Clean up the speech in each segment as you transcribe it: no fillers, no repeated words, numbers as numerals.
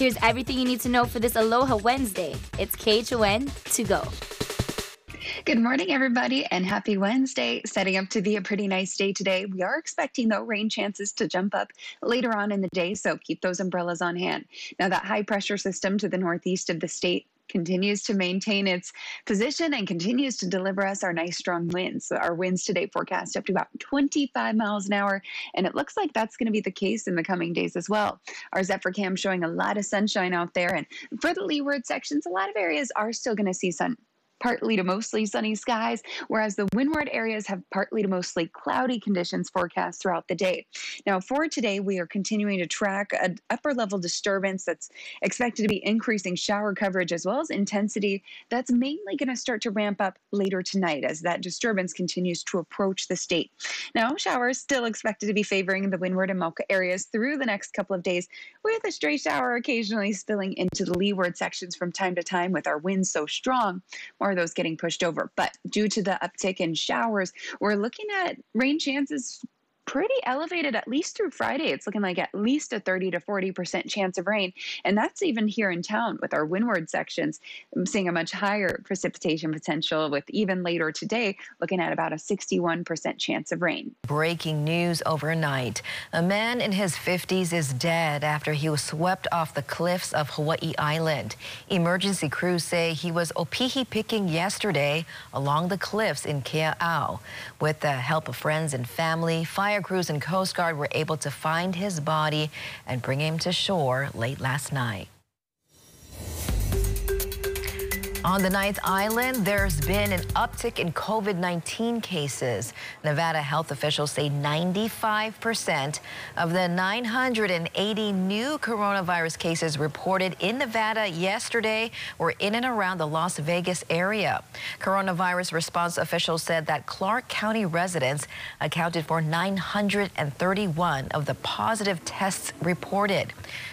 Here's everything you need to know for this Aloha Wednesday. It's KHON2 Go. Good morning, everybody, and happy Wednesday. Setting up to be a pretty nice day today. We are expecting, though, rain chances to jump up later on in the day, so keep those umbrellas on hand. Now, that high-pressure system to the northeast of the state continues to maintain its position and continues to deliver us our nice strong winds. Our winds today forecast up to about 25 miles an hour, and it looks like that's going to be the case in the coming days as well. Our Zephyr Cam showing a lot of sunshine out there, and for the leeward sections, a lot of areas are still going to see sun. Partly to mostly sunny skies, whereas the windward areas have partly to mostly cloudy conditions forecast throughout the day. Now, for today, we are continuing to track an upper-level disturbance that's expected to be increasing shower coverage as well as intensity. That's mainly going to start to ramp up later tonight as that disturbance continues to approach the state. Now, showers still expected to be favoring the windward and Mauka areas through the next couple of days, with a stray shower occasionally spilling into the leeward sections from time to time with our winds so strong. More those getting pushed over. But due to the uptick in showers, we're looking at rain chances pretty elevated at least through Friday. It's looking like at least a 30 to 40% chance of rain. And that's even here in town with our windward sections. I'm seeing a much higher precipitation potential with even later today, looking at about a 61% chance of rain. Breaking news overnight. A man in his 50s is dead after he was swept off the cliffs of Hawaii Island. Emergency crews say he was opihi picking yesterday along the cliffs in Kea'au. With the help of friends and family, fire crews and Coast Guard were able to find his body and bring him to shore late last night. On the ninth island, there's been an uptick in COVID-19 cases. Nevada health officials say 95% of the 980 new coronavirus cases reported in Nevada yesterday were in and around the Las Vegas area. Coronavirus response officials said that Clark County residents accounted for 931 of the positive tests reported.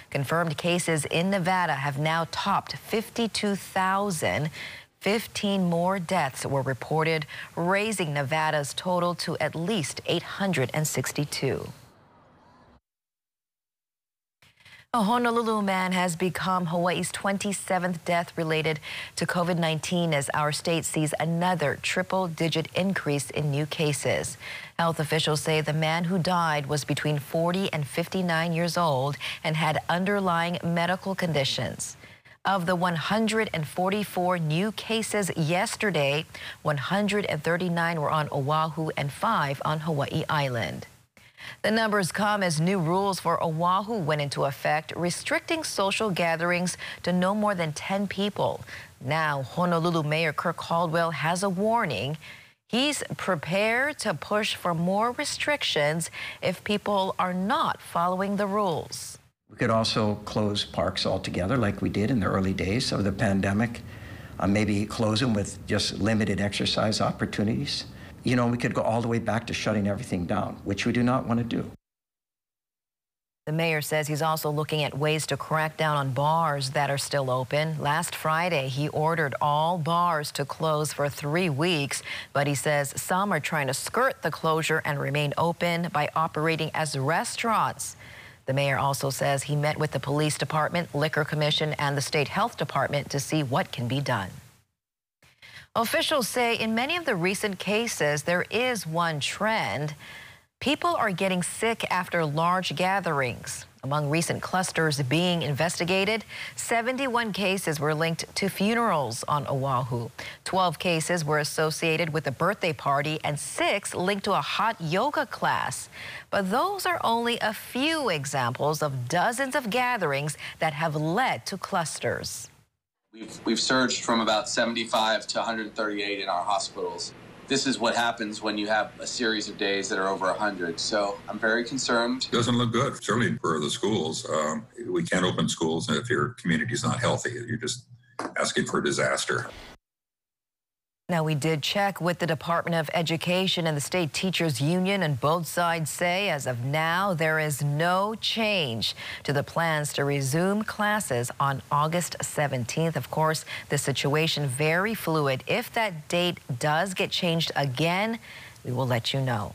Confirmed cases in Nevada have now topped 52,000. 15 more deaths were reported, raising Nevada's total to at least 862. A Honolulu man has become Hawaii's 27th death related to COVID-19 as our state sees another triple-digit increase in new cases. Health officials say the man who died was between 40 and 59 years old and had underlying medical conditions. Of the 144 new cases yesterday, 139 were on Oahu and 5 on Hawaii Island. The numbers come as new rules for Oahu went into effect, restricting social gatherings to no more than 10 people. Now, Honolulu Mayor Kirk Caldwell has a warning. He's prepared to push for more restrictions if people are not following the rules. We could also close parks altogether like we did in the early days of the pandemic, maybe close them with just limited exercise opportunities. You know, we could go all the way back to shutting everything down, which we do not want to do. The mayor says he's also looking at ways to crack down on bars that are still open. Last Friday, he ordered all bars to close for 3 weeks, but he says some are trying to skirt the closure and remain open by operating as restaurants. The mayor also says he met with the police department, liquor commission, and the state health department to see what can be done. Officials say in many of the recent cases, there is one trend. People are getting sick after large gatherings. Among recent clusters being investigated, 71 cases were linked to funerals on Oahu. 12 cases were associated with a birthday party and 6 linked to a hot yoga class. But those are only a few examples of dozens of gatherings that have led to clusters. We've surged from about 75 to 138 in our hospitals. This is what happens when you have a series of days that are over 100. So I'm very concerned. Doesn't look good, certainly for the schools. We can't open schools if your community's not healthy. You're just asking for disaster. Now, we did check with the Department of Education and the State Teachers Union, and both sides say as of now, there is no change to the plans to resume classes on August 17th. Of course, the situation very fluid. If that date does get changed again, we will let you know.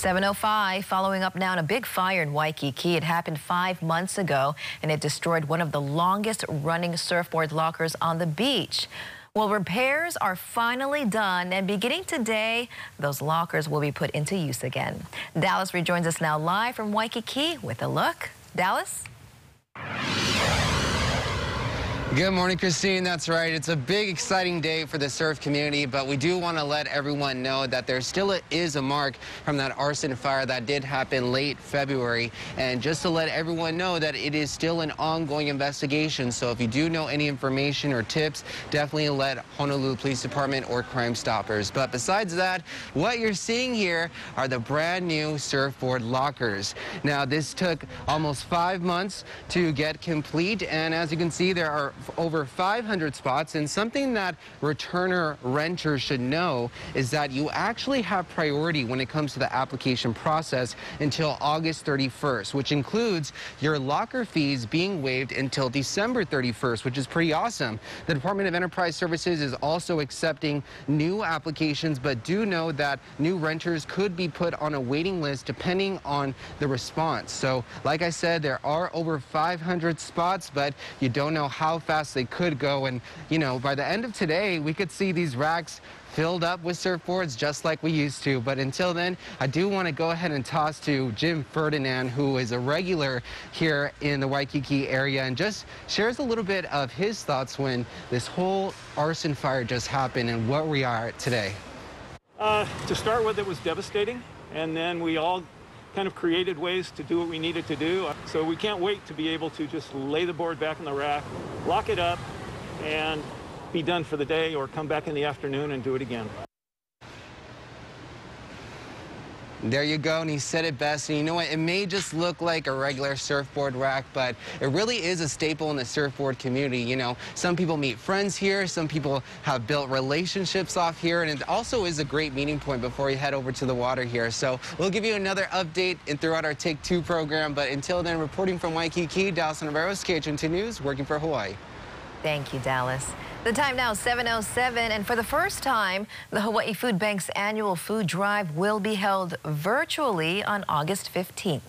7:05, following up now on a big fire in Waikiki. It happened 5 months ago, and it destroyed one of the longest-running surfboard lockers on the beach. Well, repairs are finally done, and beginning today, those lockers will be put into use again. Dallas rejoins us now live from Waikiki with a look. Dallas? Good morning, Christine. That's right. It's a big, exciting day for the surf community, but we do want to let everyone know that there still is a mark from that arson fire that did happen late February. And just to let everyone know that it is still an ongoing investigation. So if you do know any information or tips, definitely let Honolulu Police Department or Crime Stoppers. But besides that, what you're seeing here are the brand new surfboard lockers. Now, this took almost 5 months to get complete. And as you can see, there are over 500 spots, and something that returner renters should know is that you actually have priority when it comes to the application process until August 31st, which includes your locker fees being waived until December 31st, which is pretty awesome. The Department of Enterprise Services is also accepting new applications, but do know that new renters could be put on a waiting list depending on the response. So, like I said, there are over 500 spots, but you don't know how fast they could go. And you know, by the end of today, we could see these racks filled up with surfboards just like we used to. But until then, I do want to go ahead and toss to Jim Ferdinand, who is a regular here in the Waikiki area and just shares a little bit of his thoughts when this whole arson fire just happened and what we are at today. To start with, it was devastating, and then we all kind of created ways to do what we needed to do. So we can't wait to be able to just lay the board back in the rack, lock it up, and be done for the day, or come back in the afternoon and do it again. There you go, and he said it best. And you know what, it may just look like a regular surfboard rack, but it really is a staple in the surfboard community. You know, some people meet friends here, some people have built relationships off here, and it also is a great meeting point before you head over to the water here. So we'll give you another update throughout our Take 2 program, but until then, reporting from Waikiki, Dallas Navarro, KHNT News, working for Hawaii. Thank you, Dallas. The time now is 7:07, and for the first time, the Hawaii Food Bank's annual food drive will be held virtually on August 15th.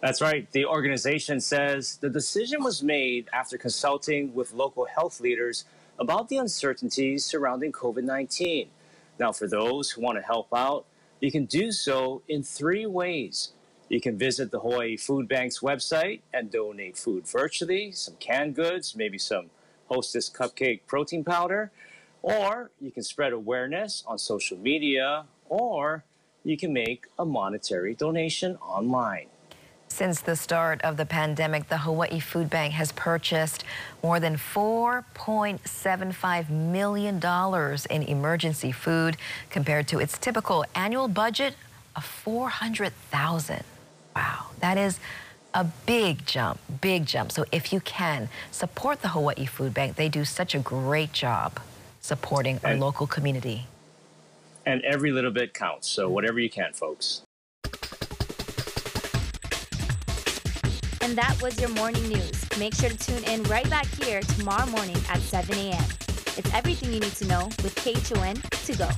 That's right. The organization says the decision was made after consulting with local health leaders about the uncertainties surrounding COVID-19. Now, for those who want to help out, you can do so in 3 ways. You can visit the Hawaii Food Bank's website and donate food virtually, some canned goods, maybe some Hostess Cupcake protein powder, or you can spread awareness on social media, or you can make a monetary donation online. Since the start of the pandemic, the Hawaii Food Bank has purchased more than $4.75 million in emergency food compared to its typical annual budget of $400,000. Wow, that is a big jump, big jump. So if you can, support the Hawaii Food Bank. They do such a great job supporting our local community. And every little bit counts, so whatever you can, folks. And that was your morning news. Make sure to tune in right back here tomorrow morning at 7 a.m. It's everything you need to know with KHON2 Go.